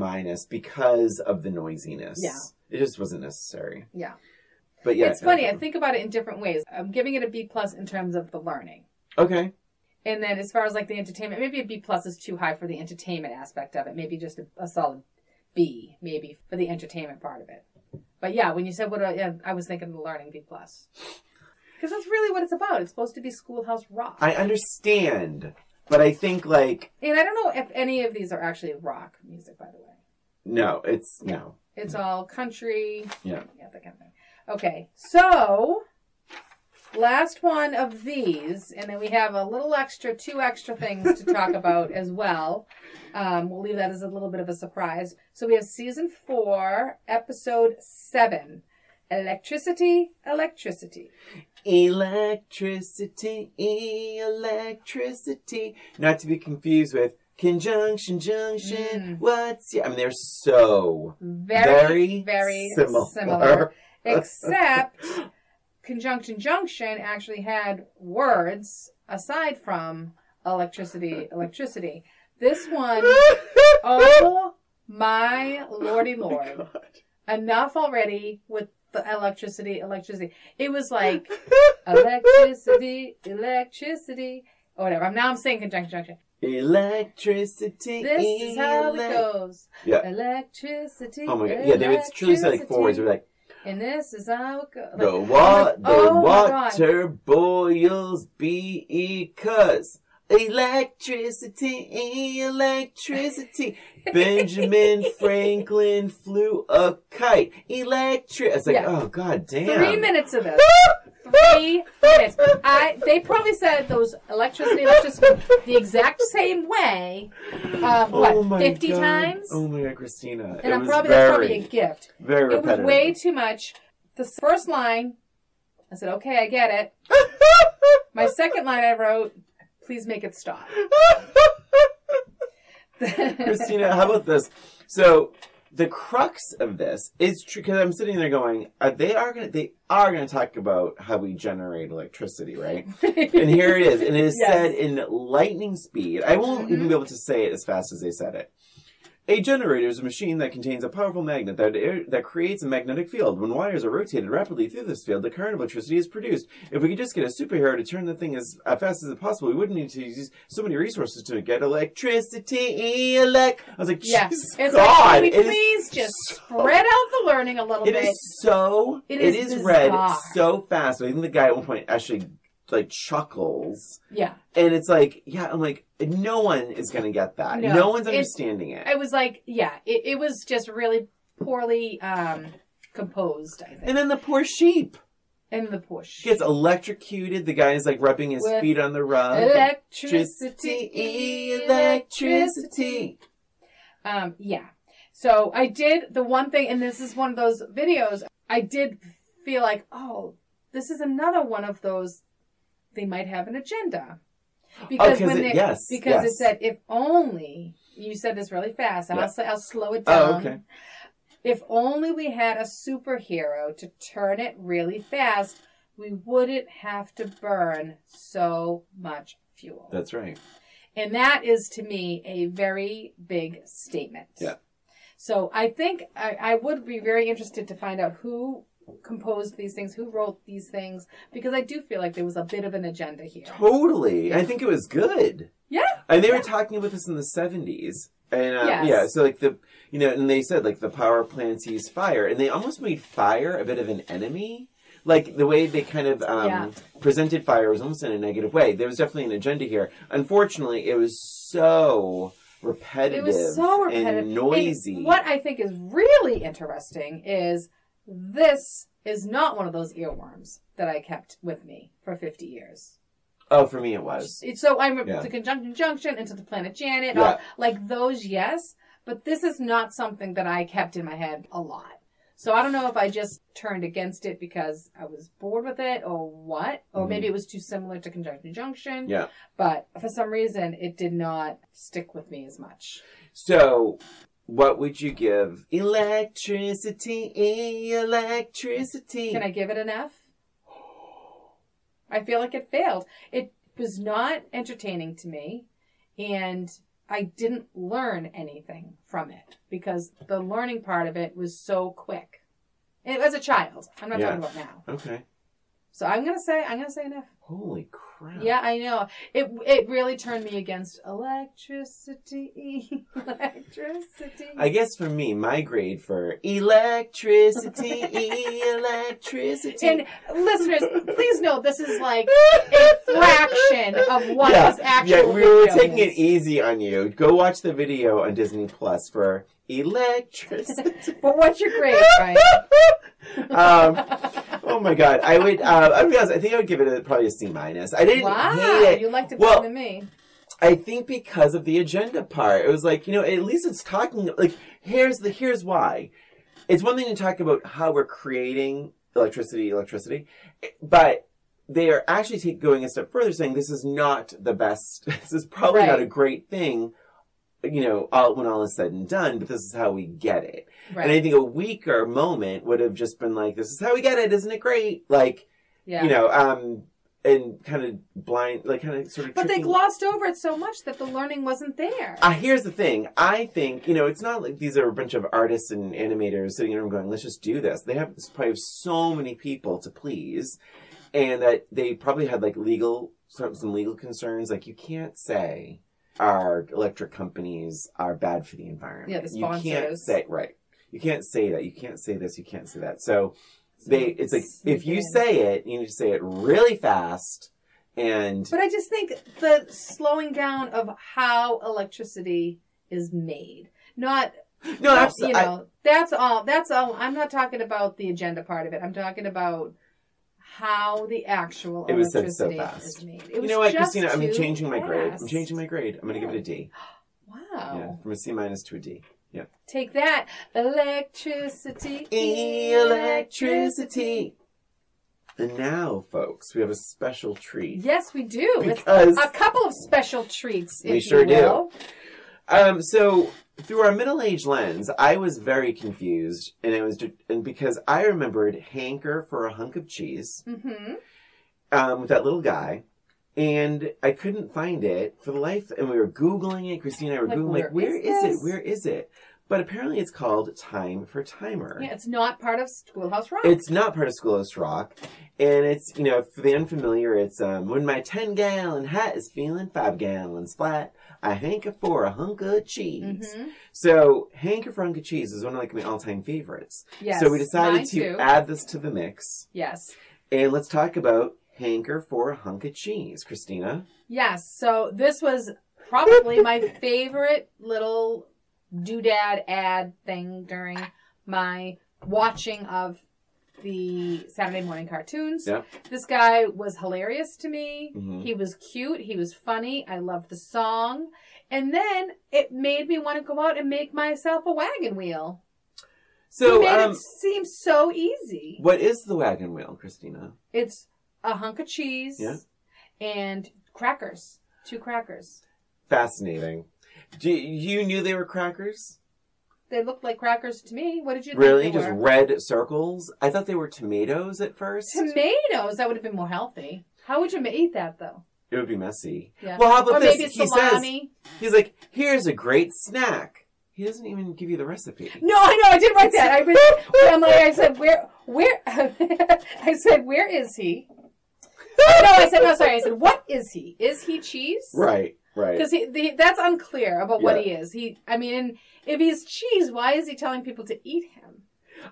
because of the noisiness. Yeah, it just wasn't necessary. Yeah, but yeah, it's funny. I think about it in different ways. I'm giving it a B+ in terms of the learning. Okay. And then as far as like the entertainment, maybe a B+ is too high for the entertainment aspect of it. Maybe just a solid B, maybe, for the entertainment part of it. But yeah, when you said what, I was thinking of the learning B+. Because that's really what it's about. It's supposed to be Schoolhouse Rock. I understand. But I think like... And I don't know if any of these are actually rock music, by the way. No, it's... No. It's all country. Yeah. Yeah, that kind of thing. Okay, so... Last one of these, and then we have a little extra, two extra things to talk about as well. We'll leave that as a little bit of a surprise. So we have season 4, episode 7, Electricity, Electricity. Electricity, electricity. Not to be confused with Conjunction Junction. What's your... I mean, they're so very similar. Except... Conjunction Junction actually had words aside from electricity, electricity. This one, oh my lordy lord. Enough already with the electricity, electricity. It was like electricity, electricity, or whatever. Now I'm saying Conjunction Junction. Electricity. This is how it goes. Yeah. Electricity. Oh my God. Yeah, they would truly say like 4 words. They were like, and this is how it goes. The water boils because electricity, electricity. Benjamin Franklin flew a kite. Electric. It's like, oh, God damn. 3 minutes of this. 3 minutes. They probably said those electricity the exact same way. 50 times? Oh my God, Christina! And that's probably a gift. Very repetitive. It was way too much. The first line, I said, "Okay, I get it." My second line, I wrote, "Please make it stop." Christina, how about this? So. The crux of this is true because I'm sitting there going, "They are gonna talk about how we generate electricity, right?" And here it is, and it is said in lightning speed. I won't even be able to say it as fast as they said it. A generator is a machine that contains a powerful magnet that creates a magnetic field. When wires are rotated rapidly through this field, the current of electricity is produced. If we could just get a superhero to turn the thing as fast as possible, we wouldn't need to use so many resources to get electricity. I was like, Jesus God. Like, can we please just spread out the learning a little bit? It is read so fast. I think the guy at one point actually... like chuckles. Yeah. And it's like, I'm like, no one is going to get that. No one's understanding it. It was like, it was just really poorly composed, I think. And then the poor sheep. And the push. Gets electrocuted. The guy's like rubbing his feet on the rug. Electricity. Yeah. So I did the one thing, and this is one of those videos, I did feel like, oh, this is another one of those, they might have an agenda. Because it said, if only, you said this really fast, and I'll slow it down. Oh, okay. If only we had a superhero to turn it really fast, we wouldn't have to burn so much fuel. That's right. And that is, to me, a very big statement. Yeah. So I think I would be very interested to find out who composed these things, who wrote these things, because I do feel like there was a bit of an agenda here. Totally. I think it was good. Yeah. And they were talking about this in the 70s. And yeah, so like the, you know, and they said like the power plant sees fire, and they almost made fire a bit of an enemy. Like the way they kind of presented fire was almost in a negative way. There was definitely an agenda here. Unfortunately, it was so repetitive, and noisy. And what I think is really interesting is this is not one of those earworms that I kept with me for 50 years. Oh, for me it was. So I remember the Conjunction Junction, Interplanet Janet, and all, like those, yes. But this is not something that I kept in my head a lot. So I don't know if I just turned against it because I was bored with it or what. Or maybe it was too similar to Conjunction Junction. Yeah. But for some reason, it did not stick with me as much. So what would you give? Electricity, electricity. Can I give it an F? I feel like it failed. It was not entertaining to me, and I didn't learn anything from it because the learning part of it was so quick. It was a child. I'm not talking about now. Okay. So I'm gonna say an F. Holy crap! Yeah, I know. It really turned me against electricity, electricity. I guess for me, my grade for electricity, electricity. And listeners, please note this is like a fraction of what is actually. Yeah, we were taking it easy on you. Go watch the video on Disney Plus for electricity. But what's your grade, Brian? Oh my God! I would. I'll be honest. I think I would give it probably a C-. I didn't hate it. You liked it better than me. I think because of the agenda part, it was like, you know, at least it's talking. Like here's why. It's one thing to talk about how we're creating electricity, but they are actually going a step further, saying this is not the best. This is probably not a great thing. You know, when all is said and done, but this is how we get it. Right. And I think a weaker moment would have just been like, this is how we get it, isn't it great? Like, you know, and kind of blind, like kind of sort of... But they glossed over it so much that the learning wasn't there. Here's the thing. I think, you know, it's not like these are a bunch of artists and animators sitting in a room going, let's just do this. They have probably so many people to please, and that they probably had like some legal concerns. Like you can't say... our electric companies are bad for the environment. Yeah, the sponsors. You can't say You can't say that. You can't say this. You can't say that. So it's like if you say it, you need to say it really fast. But I just think the slowing down of how electricity is made, that's all. That's all. I'm not talking about the agenda part of it. I'm talking about how the actual electricity is made. You know what, Christina? I'm changing my grade. I'm changing my grade. I'm going to give it a D. Wow. Yeah, from a C- to a D. Yeah. Take that. Electricity. Electricity. And now, folks, we have a special treat. Yes, we do. Because a couple of special treats, if you will. So through our middle-aged lens, I was very confused, because I remembered Hanker for a Hunk of Cheese with that little guy, and I couldn't find it for the life. And we were Googling it. Christine and I were Googling, like, where is it? But apparently, it's called Time for Timer. Yeah, it's not part of Schoolhouse Rock. It's not part of Schoolhouse Rock, and it's, you know, for the unfamiliar, it's when my 10-gallon hat is feeling 5 gallons flat. I hanker for a hunk of cheese. So Hanker for a Hunk of Cheese is one of like my all-time favorites. Yes, so we decided to add this to the mix. Yes. And let's talk about Hanker for a Hunk of Cheese, Christina. Yes. So this was probably my favorite little doodad ad thing during my watching of the Saturday morning cartoons. Yeah. This guy was hilarious to me. Mm-hmm. He was cute. He was funny. I loved the song. And then it made me want to go out and make myself a wagon wheel. So, he made it seem so easy. What is the wagon wheel, Christina? It's a hunk of cheese and crackers. 2 crackers. Fascinating. You knew they were crackers? They looked like crackers to me. What did you think they were? Really? Just red circles? I thought they were tomatoes at first. Tomatoes? That would have been more healthy. How would you eat that, though? It would be messy. Yeah. Well, how about this? Or maybe salami. He's like, here's a great snack. He doesn't even give you the recipe. No, I know. I did write that. I read Emily, I said, where, I said, where is he? No, I said, no, sorry. I said, what is he? Is he cheese? Right, right. Because that's unclear about what he is. I mean, if he's cheese, why is he telling people to eat him?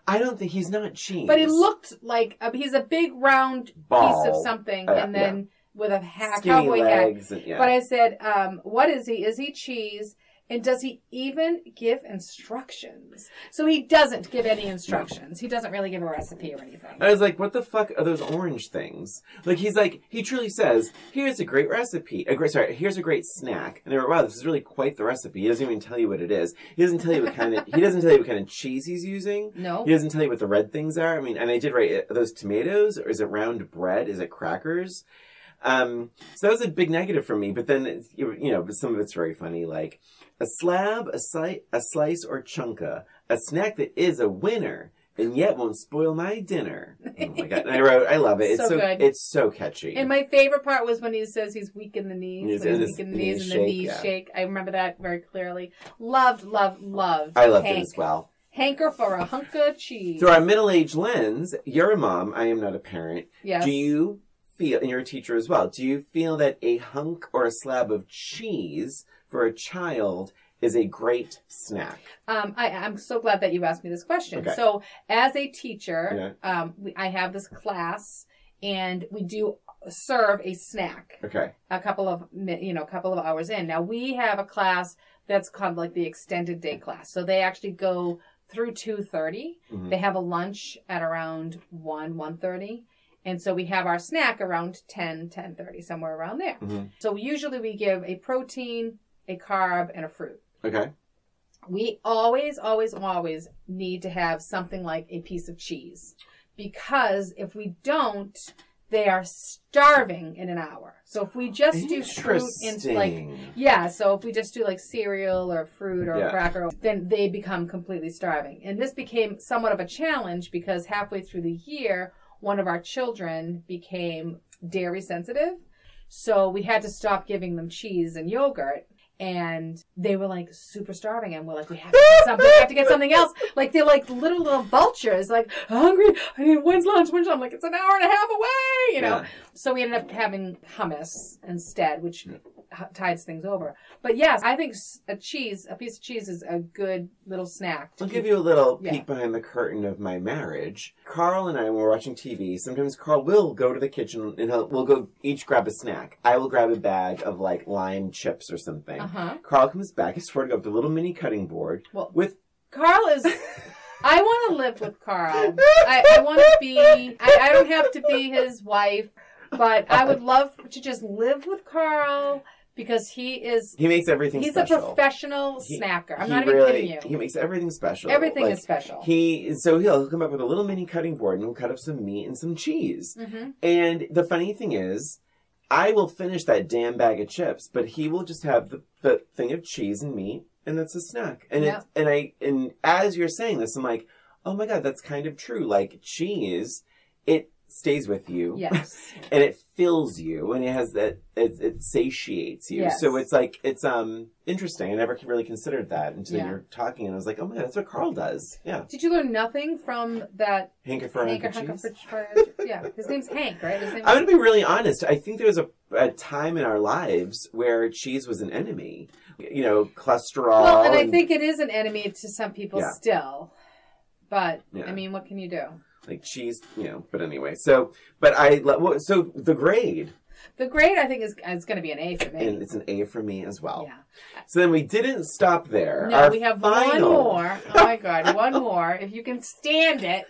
I don't think he's not cheese. But he looked like, he's a big round piece of something and then with a hat, cowboy hat. And, But I said, what is he? Is he cheese? And does he even give instructions? So he doesn't give any instructions. He doesn't really give a recipe or anything. I was like, what the fuck are those orange things? Like, he's like, he truly says, here's a great recipe. Here's a great snack. And they were, wow, this is really quite the recipe. He doesn't even tell you what it is. He doesn't tell you what kind of, he doesn't tell you what kind of cheese he's using. No. He doesn't tell you what the red things are. I mean, and I did write, are those tomatoes? Or is it round bread? Is it crackers? So that was a big negative for me. But then, you know, some of it's very funny, like, a slab, a slice, or chunka. A snack that is a winner and yet won't spoil my dinner. Oh my God. And I wrote, I love it. It's so good. It's so catchy. And my favorite part was when he says he's weak in the knees. He's weak in the knees and the knees shake. I remember that very clearly. Loved. I loved it as well. Hanker for a hunk of cheese. Through our middle-aged lens, you're a mom. I am not a parent. Yes. Do you feel, and you're a teacher as well, do you feel that a hunk or a slab of cheese for a child is a great snack? I'm so glad that you asked me this question. Okay. So as a teacher, I have this class and we do serve a snack. Okay. A couple of hours in. Now we have a class that's called like the extended day class. So they actually go through 2:30. Mm-hmm. They have a lunch at around 1:30. And so we have our snack around 10:30, somewhere around there. Mm-hmm. So usually we give a protein, a carb, and a fruit. Okay. We always, always, always need to have something like a piece of cheese. Because if we don't, they are starving in an hour. So if we just do fruit into like... Yeah, so if we just do like cereal or fruit or a cracker, then they become completely starving. And this became somewhat of a challenge because halfway through the year... One of our children became dairy sensitive. So we had to stop giving them cheese and yogurt. And they were like super starving. And we're like, we have to get something. We have to get something else. Like they're like little vultures. Like, I'm hungry. I need when's lunch? I'm like, it's an hour and a half away, you know. Yeah. So we ended up having hummus instead, which tides things over. But yes, I think a piece of cheese is a good little snack. I'll give you a little peek behind the curtain of my marriage. Carl and I, when we're watching TV, sometimes Carl will go to the kitchen and we'll go each grab a snack. I will grab a bag of like lime chips or something. Uh-huh. Carl comes back. He's sort of got the little mini cutting board. Well, with Carl is. I want to live with Carl. I want to be. I don't have to be his wife, but I would love to just live with Carl. Because he is... He makes everything special. He's a professional snacker. I'm not even kidding you. He makes everything special. Everything is special. He'll come up with a little mini cutting board and he'll cut up some meat and some cheese. Mm-hmm. And the funny thing is, I will finish that damn bag of chips, but he will just have the thing of cheese and meat, and that's a snack. And and as you're saying this, I'm like, oh my God, that's kind of true. Like, cheese, it... stays with you, yes, and it fills you, and it has that. It satiates you. Yes. So it's like it's interesting. I never really considered that until you're talking, and I was like, oh my God, that's what Carl does. Yeah. Did you learn nothing from that? Hanker for a Hunk of Cheese. Yeah, his name's Hank, right? I'm gonna be really honest. I think there was a time in our lives where cheese was an enemy. You know, cholesterol. Well, and I think it is an enemy to some people still, but I mean, what can you do? Like cheese, you know, but anyway, so the grade, The grade, I think, is going to be an A for me. And it's an A for me as well. Yeah. So then we didn't stop there. No, we have one more. Oh, my God. One more. If you can stand it.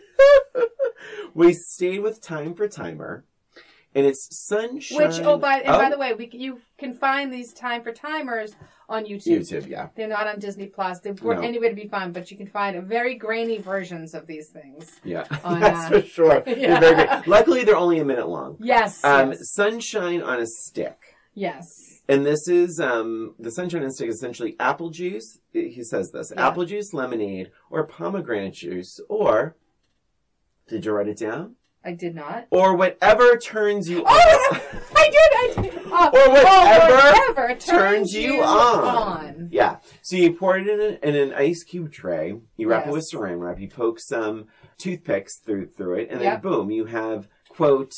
We stayed with Time for Timer. And it's Sunshine. Which, by the way, you can find these Time for Timers on YouTube. YouTube, yeah. They're not on Disney Plus. They weren't anywhere to be found, but you can find very grainy versions of these things. Yeah, on, that's for sure. Yeah. They're very great. Luckily, they're only a minute long. Yes, yes. Sunshine on a Stick. Yes. And this is, the Sunshine on a Stick is essentially apple juice. He says this. Yeah. Apple juice, lemonade, or pomegranate juice, or, did you write it down? I did not. Or whatever turns you on. Oh, I did. Or whatever turns you on. Yeah. So you pour it in an ice cube tray. You wrap it with saran wrap. You poke some toothpicks through it. And then, boom, you have, quote,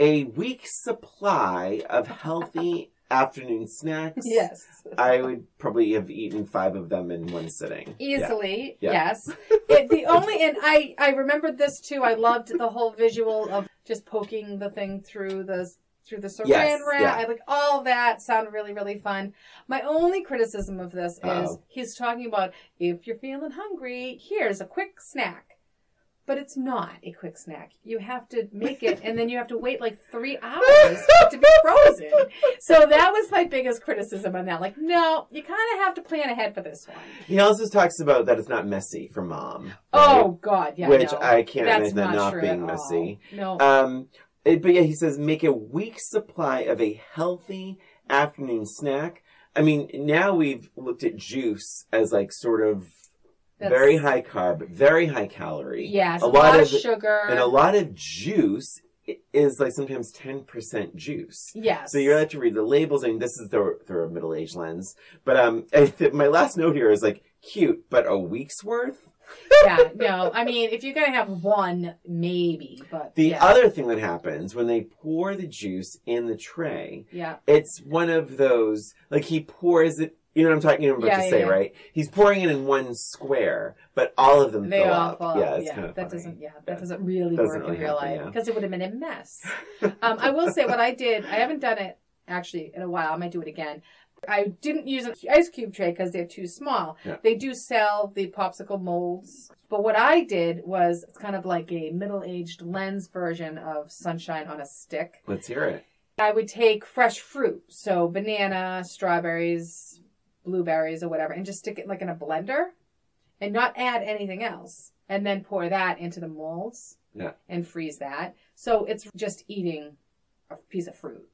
a week's supply of healthy afternoon snacks. Yes. I would probably have eaten 5 of them in one sitting. Easily, yes. I remembered this too. I loved the whole visual of just poking the thing through the saran wrap. Yeah. I like all that. Sounded really, really fun. My only criticism of this is he's talking about if you're feeling hungry, here's a quick snack. But it's not a quick snack. You have to make it, and then you have to wait like 3 hours to be frozen. So that was my biggest criticism on that. Like, no, you kind of have to plan ahead for this one. He also talks about that it's not messy for mom. Right? Oh, God, yeah. Which I can't imagine that not being messy. No. But yeah, he says, make a week's supply of a healthy afternoon snack. I mean, now we've looked at juice as like sort of, very high carb, very high calorie. Yes, a lot of sugar. And a lot of juice is like sometimes 10% juice. Yes. So you have to read the labels. I mean, this is through a middle-aged lens. But my last note here is like, cute, but a week's worth? Yeah, no. I mean, if you're going to have one, maybe. But the other thing that happens when they pour the juice in the tray, it's one of those, like he pours it. You know what I'm talking about, right? He's pouring it in one square, but all of them fill up. Yeah, it's kind of funny. That doesn't really work in real life because it would have been a mess. I will say what I did, I haven't done it actually in a while. I might do it again. I didn't use an ice cube tray because they're too small. Yeah. They do sell the popsicle molds. But what I did was it's kind of like a middle-aged lens version of Sunshine on a Stick. Let's hear it. I would take fresh fruit, so banana, strawberries, blueberries or whatever, and just stick it like in a blender and not add anything else, and then pour that into the molds and freeze that. So it's just eating a piece of fruit.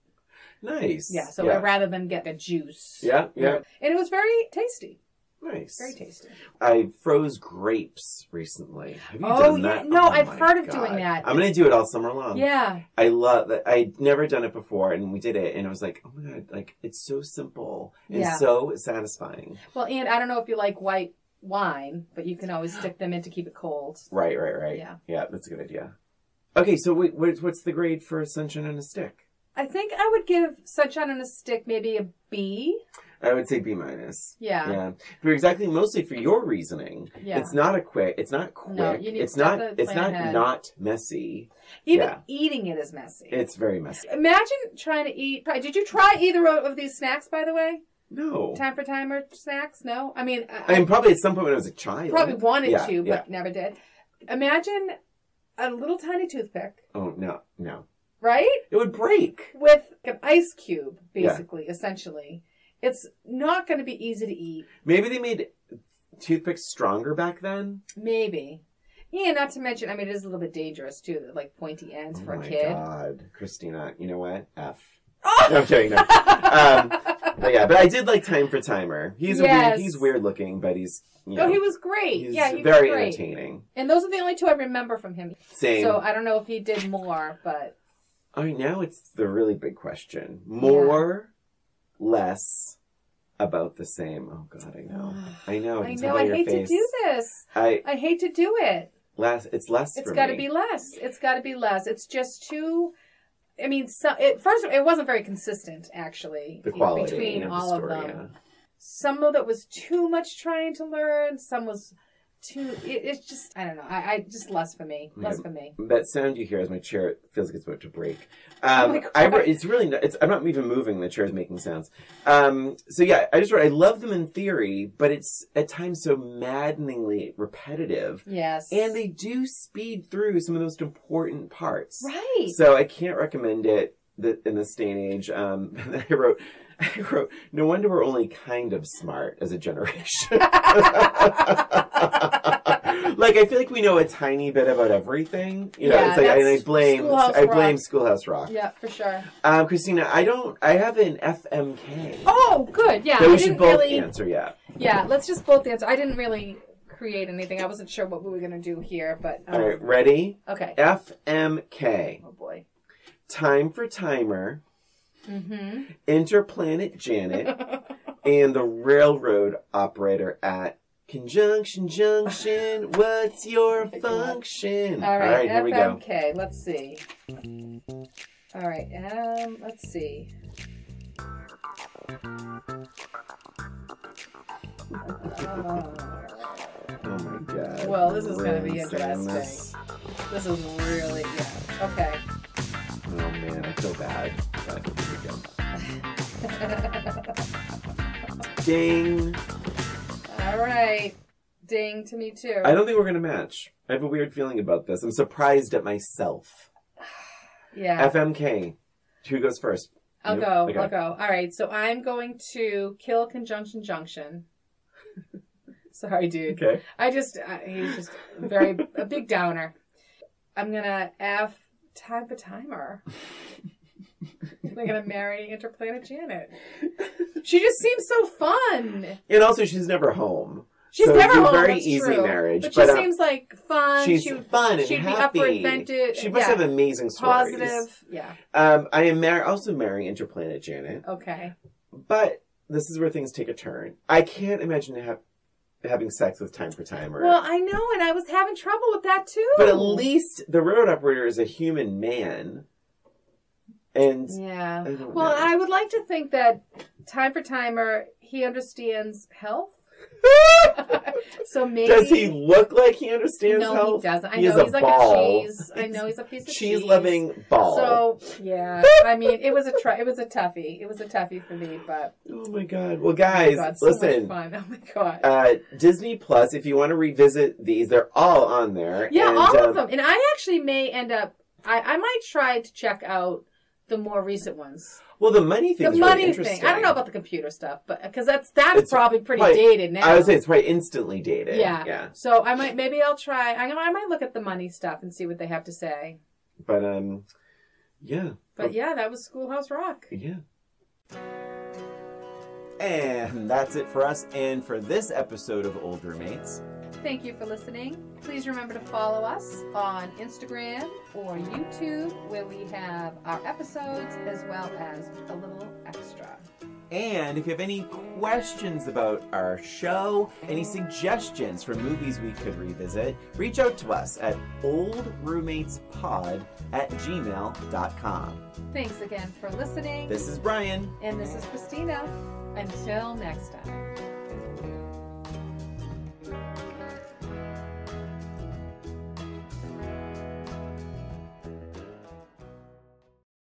Nice. Yeah, so rather than get a juice. Yeah, yeah. And it was very tasty. Nice. Very tasty. I froze grapes recently. Have you done that? No, I've heard of doing that. I'm going to do it all summer long. Yeah. I love that. I'd never done it before, and we did it, and I was like, oh, my God, like, it's so simple and so satisfying. Well, and I don't know if you like white wine, but you can always stick them in to keep it cold. Right. Yeah. Yeah, that's a good idea. Okay, so what's the grade for Sunshine on a Stick? I think I would give Sunshine on a Stick maybe a B. I would say B-. Yeah. For mostly for your reasoning. Yeah. It's not quick. No, you need it's not messy. Even eating it is messy. It's very messy. Imagine trying to eat. Did you try either of these snacks, by the way? No. Time for Timer snacks? No? I mean, I mean, probably at some point when I was a child. Probably wanted to, but never did. Imagine a little tiny toothpick. Oh, no. Right? It would break. With an ice cube, basically, essentially. It's not going to be easy to eat. Maybe they made toothpicks stronger back then? Maybe. Yeah, not to mention, I mean, it is a little bit dangerous, too, like pointy ends for a kid. Oh, my God. Christina, you know what? F. Oh! No, I'm kidding. No. But I did like Time for Timer. He's weird looking, but he's, you know. Oh, he was great. He was very entertaining. And those are the only two I remember from him. Same. So I don't know if he did more, but. All right, now it's the really big question. More... Yeah. Less about the same. Oh God, I know. I know. I hate to do this. I hate to do it. It's less. It's got to be less. It's got to be less. It's just too. I mean, it wasn't very consistent actually. The quality between all of them. Some of it was too much trying to learn. Some was too. It's just, I don't know. I just less for me. That sound you hear as my chair feels like it's about to break. It's really not. I'm not even moving. The chair is making sounds. I just wrote, I love them in theory, but it's at times so maddeningly repetitive. Yes. And they do speed through some of the most important parts. Right. So I can't recommend it in this day and age. I wrote, no wonder we're only kind of smart as a generation. Like, I feel like we know a tiny bit about everything. You know, it's like, I blame Schoolhouse Rock. Yeah, for sure. Christina, I have an FMK. Oh, good. Yeah. So we should both answer, yeah. Yeah, let's just both answer. I didn't really create anything. I wasn't sure what we were going to do here, but. All right, ready? Okay. FMK. Oh, boy. Time for Timer. Mm-hmm. Interplanet Janet and the railroad operator at Conjunction Junction. What's your function? All right, here we go. Okay, let's see. All right, let's see. Oh my god. Well, this is going to be interesting. This is really good. Okay. Oh man, I feel bad. Ding. All right. Ding to me too. I don't think we're going to match. I have a weird feeling about this. I'm surprised at myself. Yeah. FMK. Who goes first? I'll go. All right. So I'm going to kill Conjunction Junction. Sorry, dude. Okay. He's just a big downer. I'm going to F Time for Timer. They're going to marry Interplanet Janet. She just seems so fun. And also, she's never home. She's never home. Very easy marriage. But she seems like fun. She's fun and happy. She'd be up for invented. She must have amazing stories. Positive. Yeah. I am also marrying Interplanet Janet. Okay. But this is where things take a turn. I can't imagine having sex with Time for Timer. Well, I know, and I was having trouble with that too. But at least the railroad operator is a human man. And yeah. I don't know. I would like to think that Time for Timer, he understands health. So maybe. Does he look like he understands health? No, he doesn't. I know he's like a cheese. I know he's a piece of cheese. Cheese-loving ball. So yeah, I mean, it was a toughie. It was a toughie for me, but. Oh my god! Well, guys, listen. So much fun. Oh my god. Disney Plus. If you want to revisit these, they're all on there. Yeah, and, all of them. And I actually may end up. I might try to check out the more recent ones. Well, the money thing is really interesting. I don't know about the computer stuff, but because that's probably pretty dated now. I would say it's probably instantly dated. Yeah. Yeah. So I might, maybe I'll try. I might look at the money stuff and see what they have to say. But yeah. But yeah, that was Schoolhouse Rock. Yeah. And that's it for us and for this episode of Old Roommates. Thank you for listening. Please remember to follow us on Instagram or YouTube, where we have our episodes as well as a little extra. And if you have any questions about our show, any suggestions for movies we could revisit, reach out to us at oldroommatespod@gmail.com. Thanks again for listening. This is Brian. And this is Christina. Until next time.